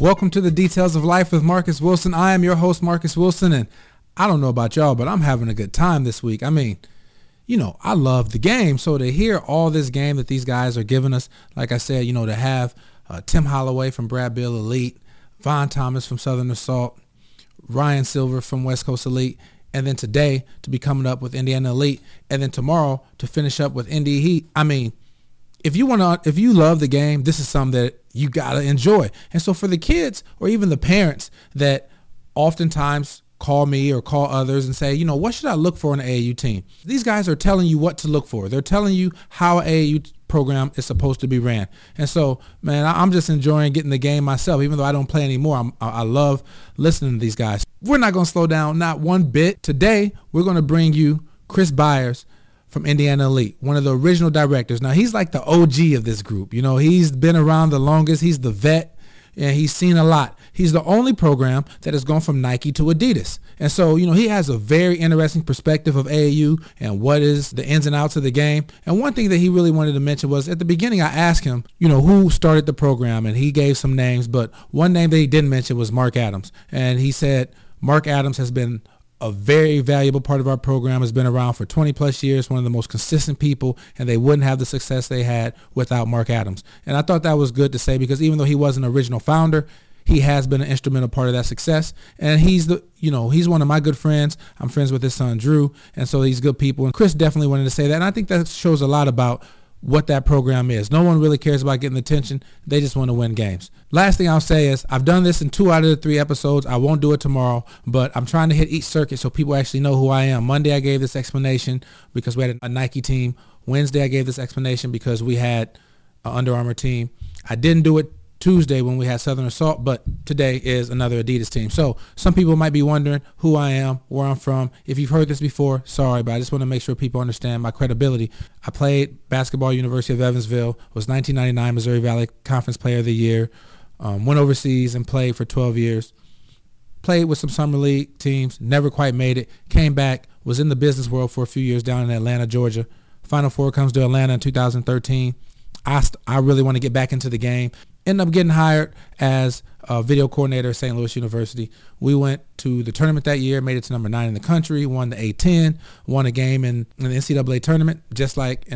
Welcome to the Details of Life with Marcus Wilson. I am your host, Marcus Wilson, and I don't know about y'all, but I'm having a good time this week. I mean, you know, I love the game. So to hear all this game that these guys are giving us, like I said, you know, to have Tim Holloway from Brad Bill Elite, Von Thomas from Southern Assault, Ryan Silver from West Coast Elite, and then today to be coming up with Indiana Elite, and then tomorrow to finish up with Indy Heat. I mean, if you love the game, this is something that you got to enjoy. And so for the kids or even the parents that oftentimes call me or call others and say, you know, what should I look for in an AAU team? These guys are telling you what to look for. They're telling you how an AAU program is supposed to be ran. And so, man, I'm just enjoying getting the game myself, even though I don't play anymore. I love listening to these guys. We're not going to slow down, not one bit. Today, we're going to bring you Chris Byers from Indiana Elite, one of the original directors. Now, he's like the OG of this group. You know, he's been around the longest. He's the vet, and he's seen a lot. He's the only program that has gone from Nike to Adidas. And so, you know, he has a very interesting perspective of AAU and what is the ins and outs of the game. And one thing that he really wanted to mention was at the beginning, I asked him, you know, who started the program, and he gave some names, but one name that he didn't mention was Mark Adams. And he said, Mark Adams has been a very valuable part of our program, has been around for 20 plus years, one of the most consistent people, and they wouldn't have the success they had without Mark Adams. And I thought that was good to say because even though he wasn't an original founder, he has been an instrumental part of that success. And he's one of my good friends. I'm friends with his son, Drew. And so he's good people. And Chris definitely wanted to say that. And I think that shows a lot about what that program is. No one really cares about getting attention. They just want to win games. Last thing I'll say is I've done this in 2 out of the 3 episodes. I won't do it tomorrow, but I'm trying to hit each circuit so people actually know who I am. Monday, I gave this explanation because we had a Nike team. Wednesday, I gave this explanation because we had an Under Armour team. I didn't do it Tuesday when we had Southern Assault, but today is another Adidas team. So some people might be wondering who I am, where I'm from. If you've heard this before, sorry, but I just want to make sure people understand my credibility. I played basketball at University of Evansville, was 1999 Missouri Valley Conference Player of the Year, went overseas and played for 12 years, played with some summer league teams, never quite made it, came back, was in the business world for a few years down in Atlanta, Georgia. Final Four comes to Atlanta in 2013. I really want to get back into the game. Ended up getting hired as a video coordinator at St. Louis University. We went to the tournament that year, made it to number 9 in the country, won the A-10, won a game in the NCAA tournament, just like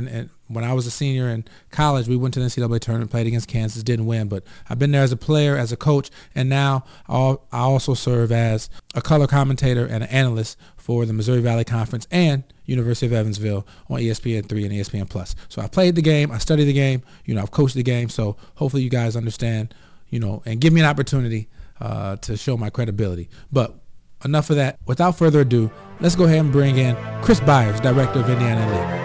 when I was a senior in college. We went to the NCAA tournament, played against Kansas, didn't win, but I've been there as a player, as a coach, and now I also serve as a color commentator and an analyst for the Missouri Valley Conference and University of Evansville on ESPN3 and ESPN+. So I played the game, I studied the game, you know, I've coached the game, so hopefully you guys understand, you know, and give me an opportunity to show my credibility. But enough of that. Without further ado, let's go ahead and bring in Chris Byers, director of Indiana Elite.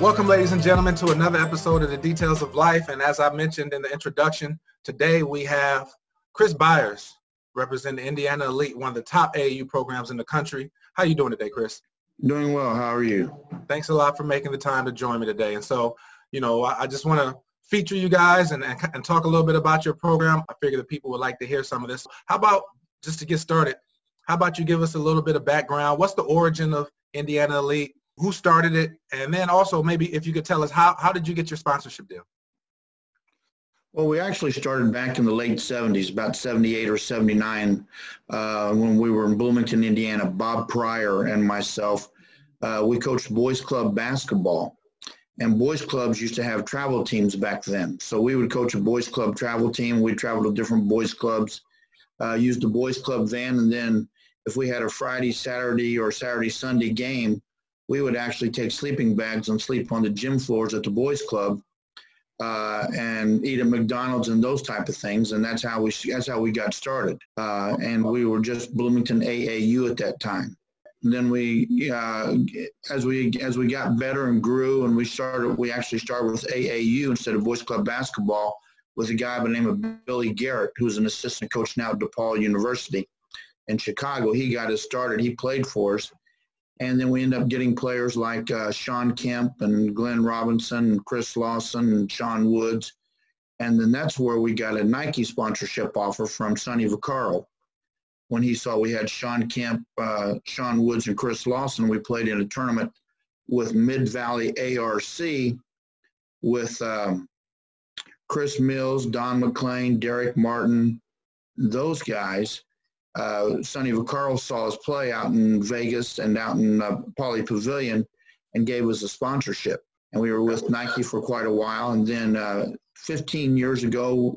Welcome, ladies and gentlemen, to another episode of The Details of Life. And as I mentioned in the introduction, today we have Chris Byers representing Indiana Elite, one of the top AAU programs in the country. How are you doing today, Chris? Doing well. How are you? Thanks a lot for making the time to join me today. And so, you know, I just want to feature you guys and talk a little bit about your program. I figure the people would like to hear some of this. How about, just to get started, how about you give us a little bit of background? What's the origin of Indiana Elite? Who started it? And then also maybe if you could tell us, how did you get your sponsorship deal? Well, we actually started back in the late 70s, about 78 or 79, when we were in Bloomington, Indiana. Bob Pryor and myself, we coached boys club basketball. And boys clubs used to have travel teams back then. So we would coach a boys club travel team. We'd travel to different boys clubs, used the boys club van. And then if we had a Friday, Saturday, or Saturday, Sunday game, we would actually take sleeping bags and sleep on the gym floors at the boys club and eat at McDonald's and those type of things. And that's how we got started. And we were just Bloomington AAU at that time. And then we, as we got better and grew, and we actually started with AAU instead of boys club basketball with a guy by the name of Billy Garrett, who's an assistant coach now at DePaul University in Chicago. He got us started. He played for us. And then we end up getting players like Sean Kemp and Glenn Robinson and Chris Lawson and Sean Woods. And then that's where we got a Nike sponsorship offer from Sonny Vaccaro. when he saw we had Sean Kemp, Sean Woods, and Chris Lawson. We played in a tournament with Mid Valley ARC with Chris Mills, Don McLean, Derek Martin, those guys. Sonny Vaccaro saw us play out in Vegas and out in Poly Pavilion and gave us a sponsorship. And we were with Nike for quite a while. And then 15 years ago,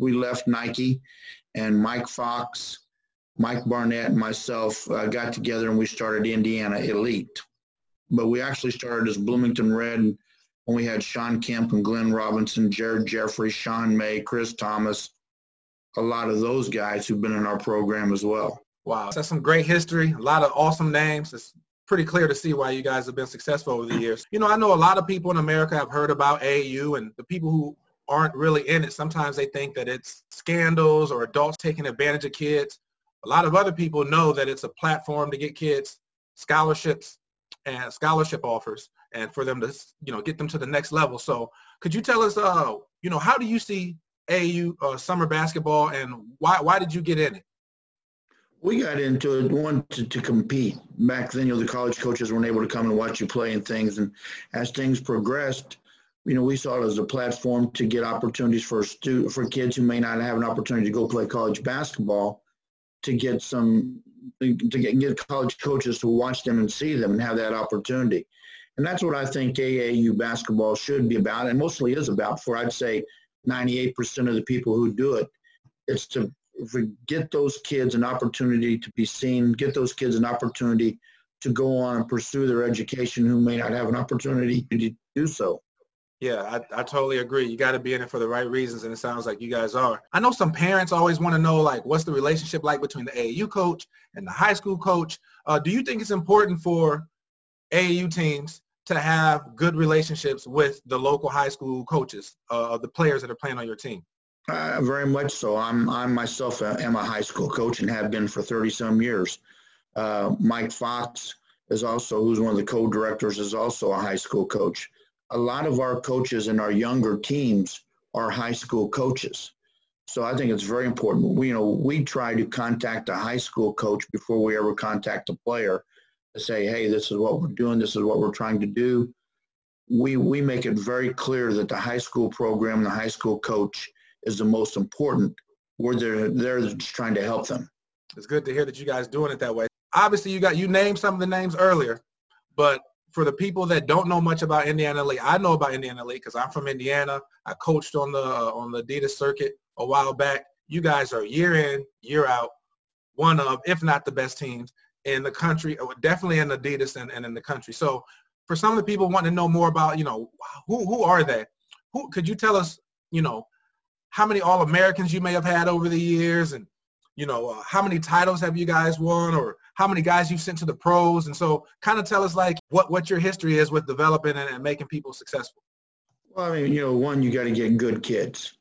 we left Nike, and Mike Fox, Mike Barnett, and myself got together and we started Indiana Elite. But we actually started as Bloomington Red when we had Sean Kemp and Glenn Robinson, Jared Jeffrey, Sean May, Chris Thomas, a lot of those guys who've been in our program as well. Wow. That's some great history, a lot of awesome names. It's pretty clear to see why you guys have been successful over the years. You know, I know a lot of people in America have heard about AU, and the people who aren't really in it, sometimes they think that it's scandals or adults taking advantage of kids. A lot of other people know that it's a platform to get kids scholarships and scholarship offers, and for them to, you know, get them to the next level. So could you tell us, you know, how do you see AU summer basketball, and why did you get in it? We got into it, wanted to compete. Back then, you know, the college coaches weren't able to come and watch you play and things. And as things progressed, you know, we saw it as a platform to get opportunities for kids who may not have an opportunity to go play college basketball, to get some, to get college coaches to watch them and see them and have that opportunity. And that's what I think AAU basketball should be about, and mostly is about, for I'd say 98% of the people who do it. It's to get those kids an opportunity to be seen, get those kids an opportunity to go on and pursue their education who may not have an opportunity to do so. Yeah, I totally agree. You got to be in it for the right reasons, and it sounds like you guys are. I know some parents always want to know, like, what's the relationship like between the AAU coach and the high school coach? Do you think it's important for AAU teams to have good relationships with the local high school coaches of the players that are playing on your team? Very much so. I myself am a high school coach and have been for 30-some years. Mike Fox is also, who's one of the co-directors, is also a high school coach. A lot of our coaches in our younger teams are high school coaches. So I think it's very important. We try to contact a high school coach before we ever contact a player to say, hey, this is what we're doing, this is what we're trying to do. We make it very clear that the high school program, the high school coach is the most important. We're there just trying to help them. It's good to hear that you guys doing it that way. Obviously, you named some of the names earlier, but for the people that don't know much about Indiana Elite, I know about Indiana Elite because I'm from Indiana. I coached on the Adidas circuit a while back. You guys are year in, year out, one of, if not the best teams in the country, definitely in Adidas and in the country. So for some of the people wanting to know more about, you know, who are they? Who could you tell us, you know, how many All-Americans you may have had over the years, and, you know, how many titles have you guys won, or how many guys you've sent to the pros? And so kind of tell us, like, what your history is with developing and making people successful. Well, I mean, you know, one, you got to get good kids.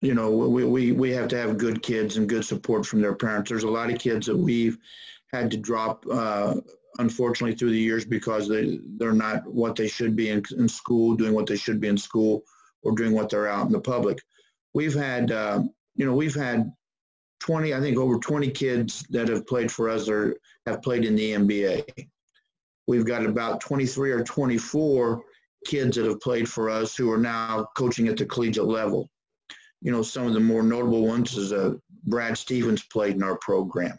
You know, we have to have good kids and good support from their parents. There's a lot of kids that we've had to drop, unfortunately, through the years because they're not what they should be in school, doing what they should be in school, or doing what they're out in the public. We've had, we've had 20, I think over 20 kids that have played for us or have played in the NBA. We've got about 23 or 24 kids that have played for us who are now coaching at the collegiate level. You know, some of the more notable ones is Brad Stevens played in our program.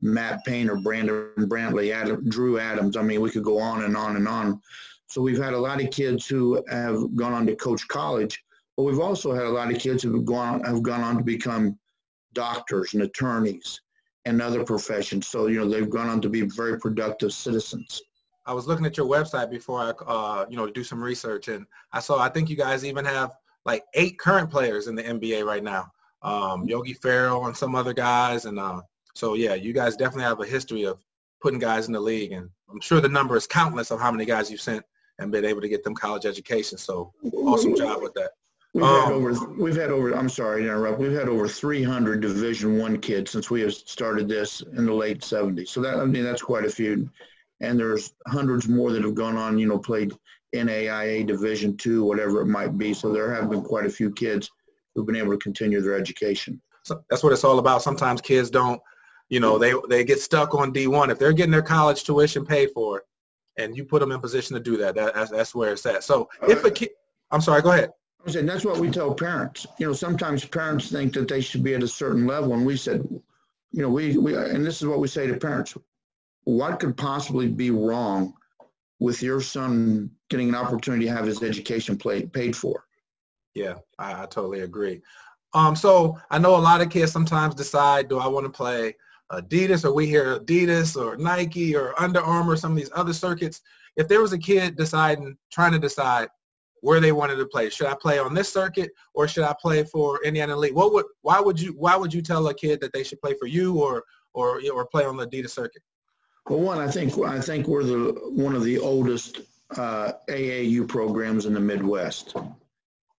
Matt Painter, Brandon Brantley, Drew Adams. I mean, we could go on and on and on. So we've had a lot of kids who have gone on to coach college. But we've also had a lot of kids who have gone on to become doctors and attorneys and other professions. So, you know, they've gone on to be very productive citizens. I was looking at your website before I, do some research, and I think you guys even have like 8 current players in the NBA right now. Yogi Ferrell and some other guys. And so, yeah, you guys definitely have a history of putting guys in the league. And I'm sure the number is countless of how many guys you've sent and been able to get them college education. So awesome job with that. We've had over 300 Division I kids since we have started this in the late 70s. So that's quite a few. And there's hundreds more that have gone on, you know, played NAIA Division II, whatever it might be. So there have been quite a few kids who've been able to continue their education. So that's what it's all about. Sometimes kids don't, you know, they get stuck on D1. If they're getting their college tuition paid for, and you put them in position to do that, that's where it's at. So if a kid – I'm sorry, go ahead. And that's what we tell parents. You know, sometimes parents think that they should be at a certain level, and we said, you know, we and this is what we say to parents. What could possibly be wrong with your son getting an opportunity to have his education paid for? Yeah, I totally agree. So I know a lot of kids sometimes decide, do I want to play Adidas, or we hear Adidas or Nike or Under Armour, some of these other circuits. If there was a kid trying to decide where they wanted to play, should I play on this circuit or should I play for Indiana Elite? Why would you tell a kid that they should play for you or play on the Adidas circuit? Well, one, I think we're one of the oldest AAU programs in the Midwest.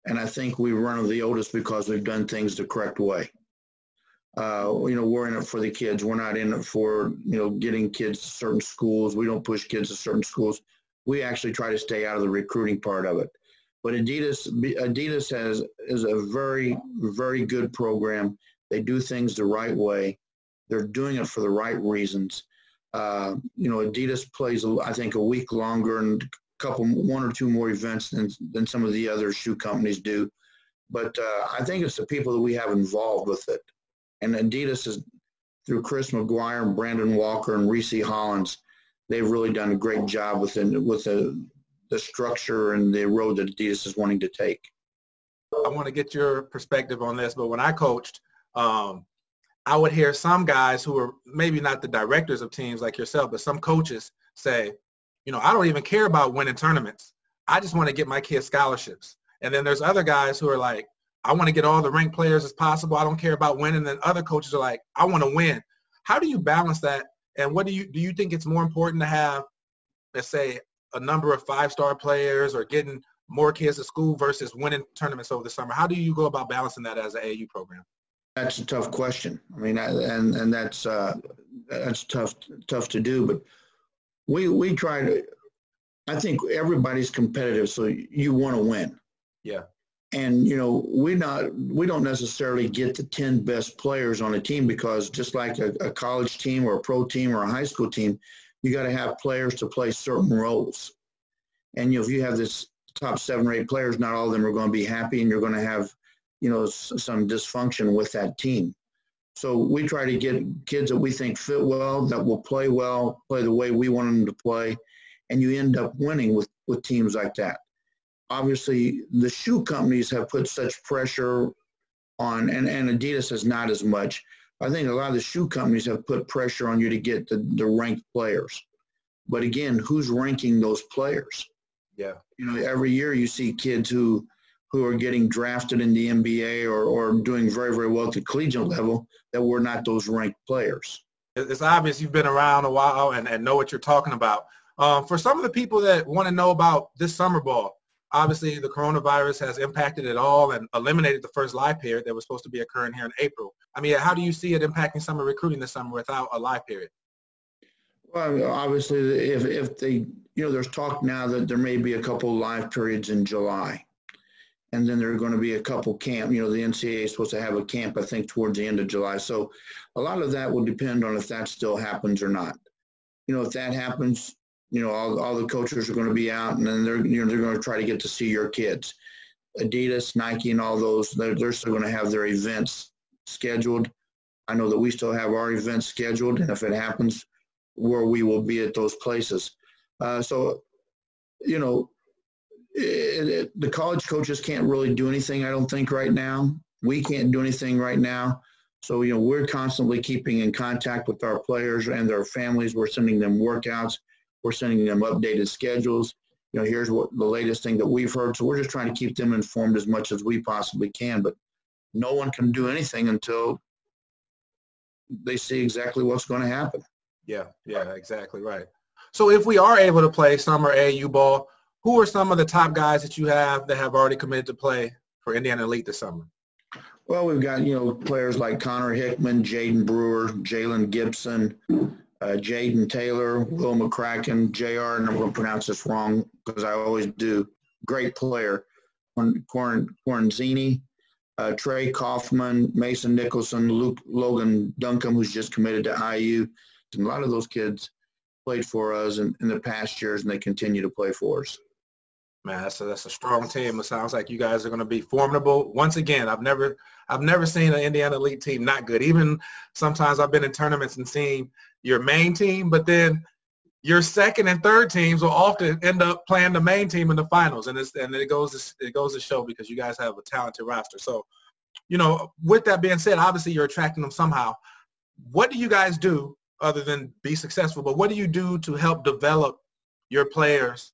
And I think we're one of the oldest because we've done things the correct way. You know, we're in it for the kids. We're not in it for, you know, getting kids to certain schools. We don't push kids to certain schools. We actually try to stay out of the recruiting part of it. But Adidas is a very, very good program. They do things the right way. They're doing it for the right reasons. You know, Adidas plays, I think, a week longer and one or two more events than some of the other shoe companies do. But I think it's the people that we have involved with it. And Adidas is, through Chris McGuire and Brandon Walker and Reese Hollins, they've really done a great job with the structure and the road that Adidas is wanting to take. I want to get your perspective on this, but when I coached, I would hear some guys who are maybe not the directors of teams like yourself, but some coaches say, you know, I don't even care about winning tournaments. I just want to get my kids scholarships. And then there's other guys who are like, I want to get all the ranked players as possible. I don't care about winning. And then other coaches are like, I want to win. How do you balance that? And what do you think it's more important to have, let's say, a number of five-star players or getting more kids to school versus winning tournaments over the summer? How do you go about balancing that as an AAU program? That's a tough question. I mean, and that's tough to do. But we try to. I think everybody's competitive, so you want to win. Yeah. And you know, we don't necessarily get the 10 best players on a team because just like a college team or a pro team or a high school team, you got to have players to play certain roles. And you know, if you have this top 7 or 8 players, not all of them are going to be happy, and you're going to have, you know, some dysfunction with that team. So we try to get kids that we think fit well, that will play well, play the way we want them to play, and you end up winning with teams like that. Obviously, the shoe companies have put such pressure on, and Adidas has not as much. I think a lot of the shoe companies have put pressure on you to get the ranked players. But again, who's ranking those players? Yeah. You know, every year you see kids who are getting drafted in the NBA or doing very, very well at the collegiate level that were not those ranked players. It's obvious you've been around a while and know what you're talking about. For some of the people that want to know about this summer ball, obviously the coronavirus has impacted it all and eliminated the first live period that was supposed to be occurring here in April. I mean, how do you see it impacting summer recruiting this summer without a live period? Well, obviously, if they, you know, there's talk now that there may be a couple live periods in July. And then there are going to be a couple camp. You know, the NCAA is supposed to have a camp, I think, towards the end of July. So a lot of that will depend on if that still happens or not. You know, if that happens, you know, all the coaches are going to be out, and then they're going to try to get to see your kids. Adidas, Nike, and all those, they're still going to have their events scheduled. I know that we still have our events scheduled, and if it happens, where we will be at those places. So, you know, the college coaches can't really do anything, I don't think, right now. We can't do anything right now. So, you know, we're constantly keeping in contact with our players and their families. We're sending them workouts. We're sending them updated schedules. You know, here's what the latest thing that we've heard. So we're just trying to keep them informed as much as we possibly can. But no one can do anything until they see exactly what's going to happen. Yeah, exactly right. So if we are able to play summer AAU ball, who are some of the top guys that you have that have already committed to play for Indiana Elite this summer? Well, we've got, you know, players like Connor Hickman, Jaden Brewer, Jalen Gibson, Jaden Taylor, Will McCracken, JR, and I'm going to pronounce this wrong because I always do, great player, Cornzini, Trey Kaufman, Mason Nicholson, Logan Duncombe, who's just committed to IU. And a lot of those kids played for us in the past years, and they continue to play for us. Man, that's a strong team. It sounds like you guys are going to be formidable. Once again, I've never seen an Indiana Elite team not good. Even sometimes I've been in tournaments and seen your main team, but then your second and third teams will often end up playing the main team in the finals, and it goes to show, because you guys have a talented roster. So, you know, with that being said, obviously you're attracting them somehow. What do you guys do other than be successful? But what do you do to help develop your players,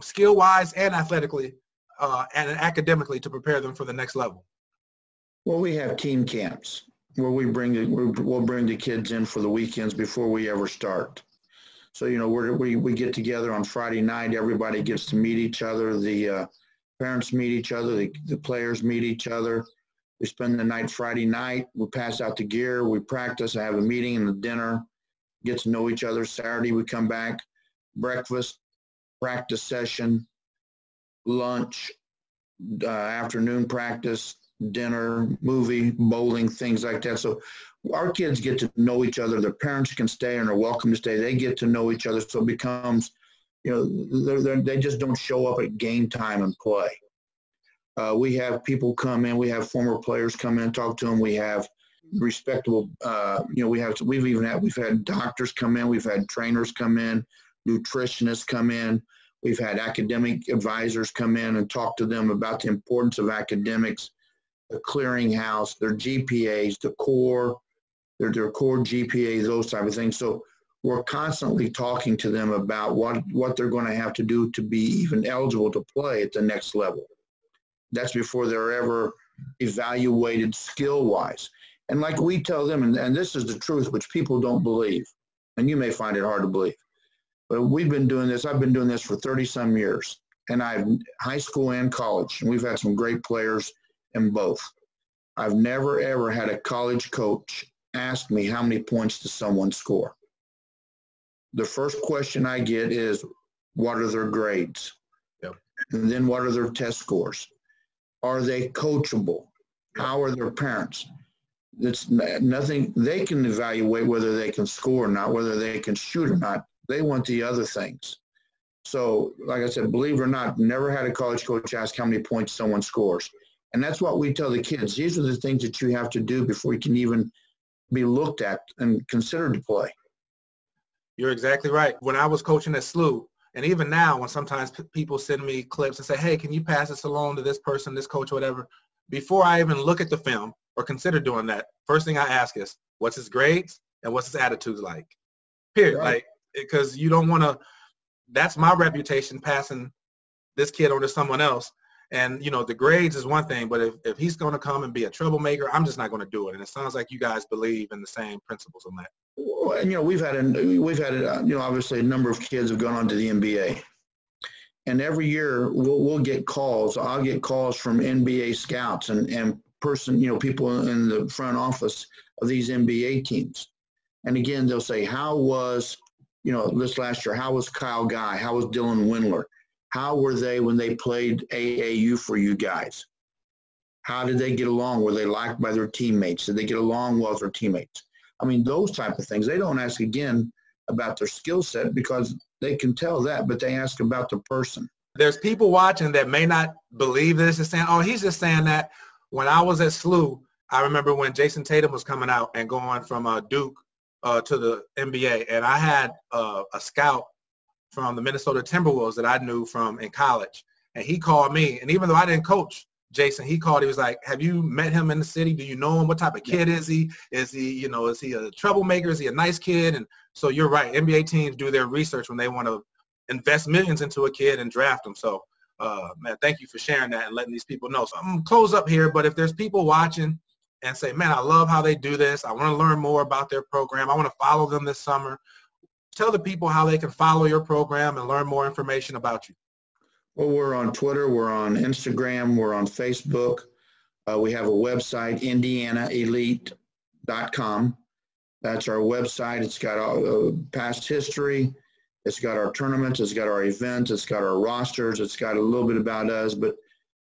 skill-wise and athletically and academically, to prepare them for the next level? Well, we have team camps where we'll bring the kids in for the weekends before we ever start. So, you know, we get together on Friday night. Everybody gets to meet each other. The parents meet each other. The players meet each other. We spend the night Friday night. We pass out the gear. We practice. I have a meeting and a dinner. Get to know each other. Saturday, we come back. Breakfast, practice session, lunch, afternoon practice, dinner, movie, bowling, things like that. So our kids get to know each other. Their parents can stay and are welcome to stay. They get to know each other. So it becomes, you know, they just don't show up at game time and play. We have people come in. We have former players come in and talk to them. We have respectable, you know, we've had doctors come in. We've had trainers come in, nutritionists come in. We've had academic advisors come in and talk to them about the importance of academics, the clearinghouse, their GPAs, the core, their core GPA, those type of things. So we're constantly talking to them about what they're going to have to do to be even eligible to play at the next level. That's before they're ever evaluated skill-wise. And like we tell them, and this is the truth, which people don't believe, and you may find it hard to believe, but we've been doing this. I've been doing this for 30-some years, and I've high school and college, and we've had some great players in both. I've never, ever had a college coach ask me, how many points does someone score? The first question I get is, what are their grades? Yep. And then what are their test scores? Are they coachable? How are their parents? It's nothing. They can evaluate whether they can score or not, whether they can shoot or not. They want the other things. So, like I said, believe it or not, never had a college coach ask how many points someone scores. And that's what we tell the kids. These are the things that you have to do before you can even be looked at and considered to play. You're exactly right. When I was coaching at SLU, and even now, when sometimes people send me clips and say, hey, can you pass this along to this person, this coach, whatever, before I even look at the film or consider doing that, first thing I ask is, what's his grades and what's his attitudes like? Period. Right. Like, because you don't want to – that's my reputation, passing this kid on to someone else. And, you know, the grades is one thing, but if he's going to come and be a troublemaker, I'm just not going to do it. And it sounds like you guys believe in the same principles on that. Well, and, you know, obviously a number of kids have gone on to the NBA. And every year we'll get calls. I'll get calls from NBA scouts and people in the front office of these NBA teams. And, again, they'll say, how was, you know, this last year, how was Kyle Guy? How was Dylan Windler? How were they when they played AAU for you guys? How did they get along? Were they liked by their teammates? Did they get along well with their teammates? I mean, those type of things. They don't ask, again, about their skill set because they can tell that, but they ask about the person. There's people watching that may not believe this and saying, oh, he's just saying that. When I was at SLU, I remember when Jason Tatum was coming out and going from Duke to the NBA, and I had a scout from the Minnesota Timberwolves that I knew from in college. And he called me, and even though I didn't coach Jason, he called, he was like, have you met him in the city? Do you know him? What type of kid is he? Is he a troublemaker? Is he a nice kid? And so you're right, NBA teams do their research when they want to invest millions into a kid and draft them. So, man, thank you for sharing that and letting these people know. So I'm going to close up here, but if there's people watching and say, man, I love how they do this. I want to learn more about their program. I want to follow them this summer. Tell the people how they can follow your program and learn more information about you. Well, we're on Twitter, we're on Instagram, we're on Facebook. We have a website, indianaelite.com. That's our website. It's got all past history. It's got our tournaments. It's got our events. It's got our rosters. It's got a little bit about us. But,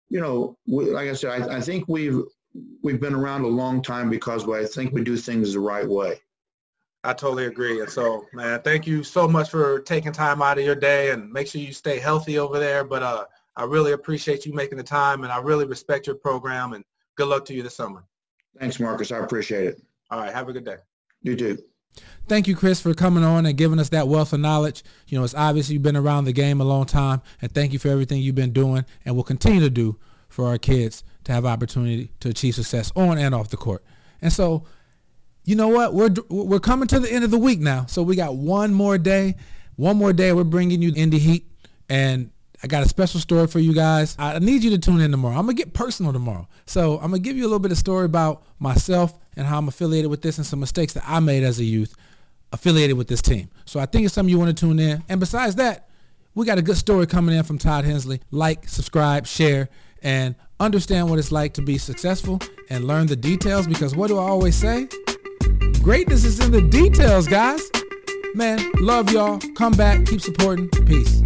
you know, like I said, I think we've we've been around a long time because I think we do things the right way. I totally agree. And so, man, thank you so much for taking time out of your day, and make sure you stay healthy over there. But I really appreciate you making the time, and I really respect your program, and good luck to you this summer. Thanks, Marcus. I appreciate it. All right. Have a good day. You too. Thank you, Chris, for coming on and giving us that wealth of knowledge. You know, it's obvious you've been around the game a long time, and thank you for everything you've been doing and will continue to do for our kids to have opportunity to achieve success on and off the court. And so, you know what? We're coming to the end of the week now, so we got one more day. We're bringing you Indy Heat, and I got a special story for you guys. I need you to tune in tomorrow. I'm going to get personal tomorrow. So I'm going to give you a little bit of story about myself and how I'm affiliated with this, and some mistakes that I made as a youth affiliated with this team. So I think it's something you want to tune in. And besides that, we got a good story coming in from Todd Hensley. Like, subscribe, share, and understand what it's like to be successful and learn the details, because what do I always say? Greatness is in the details, guys. Man, love y'all. Come back. Keep supporting. Peace.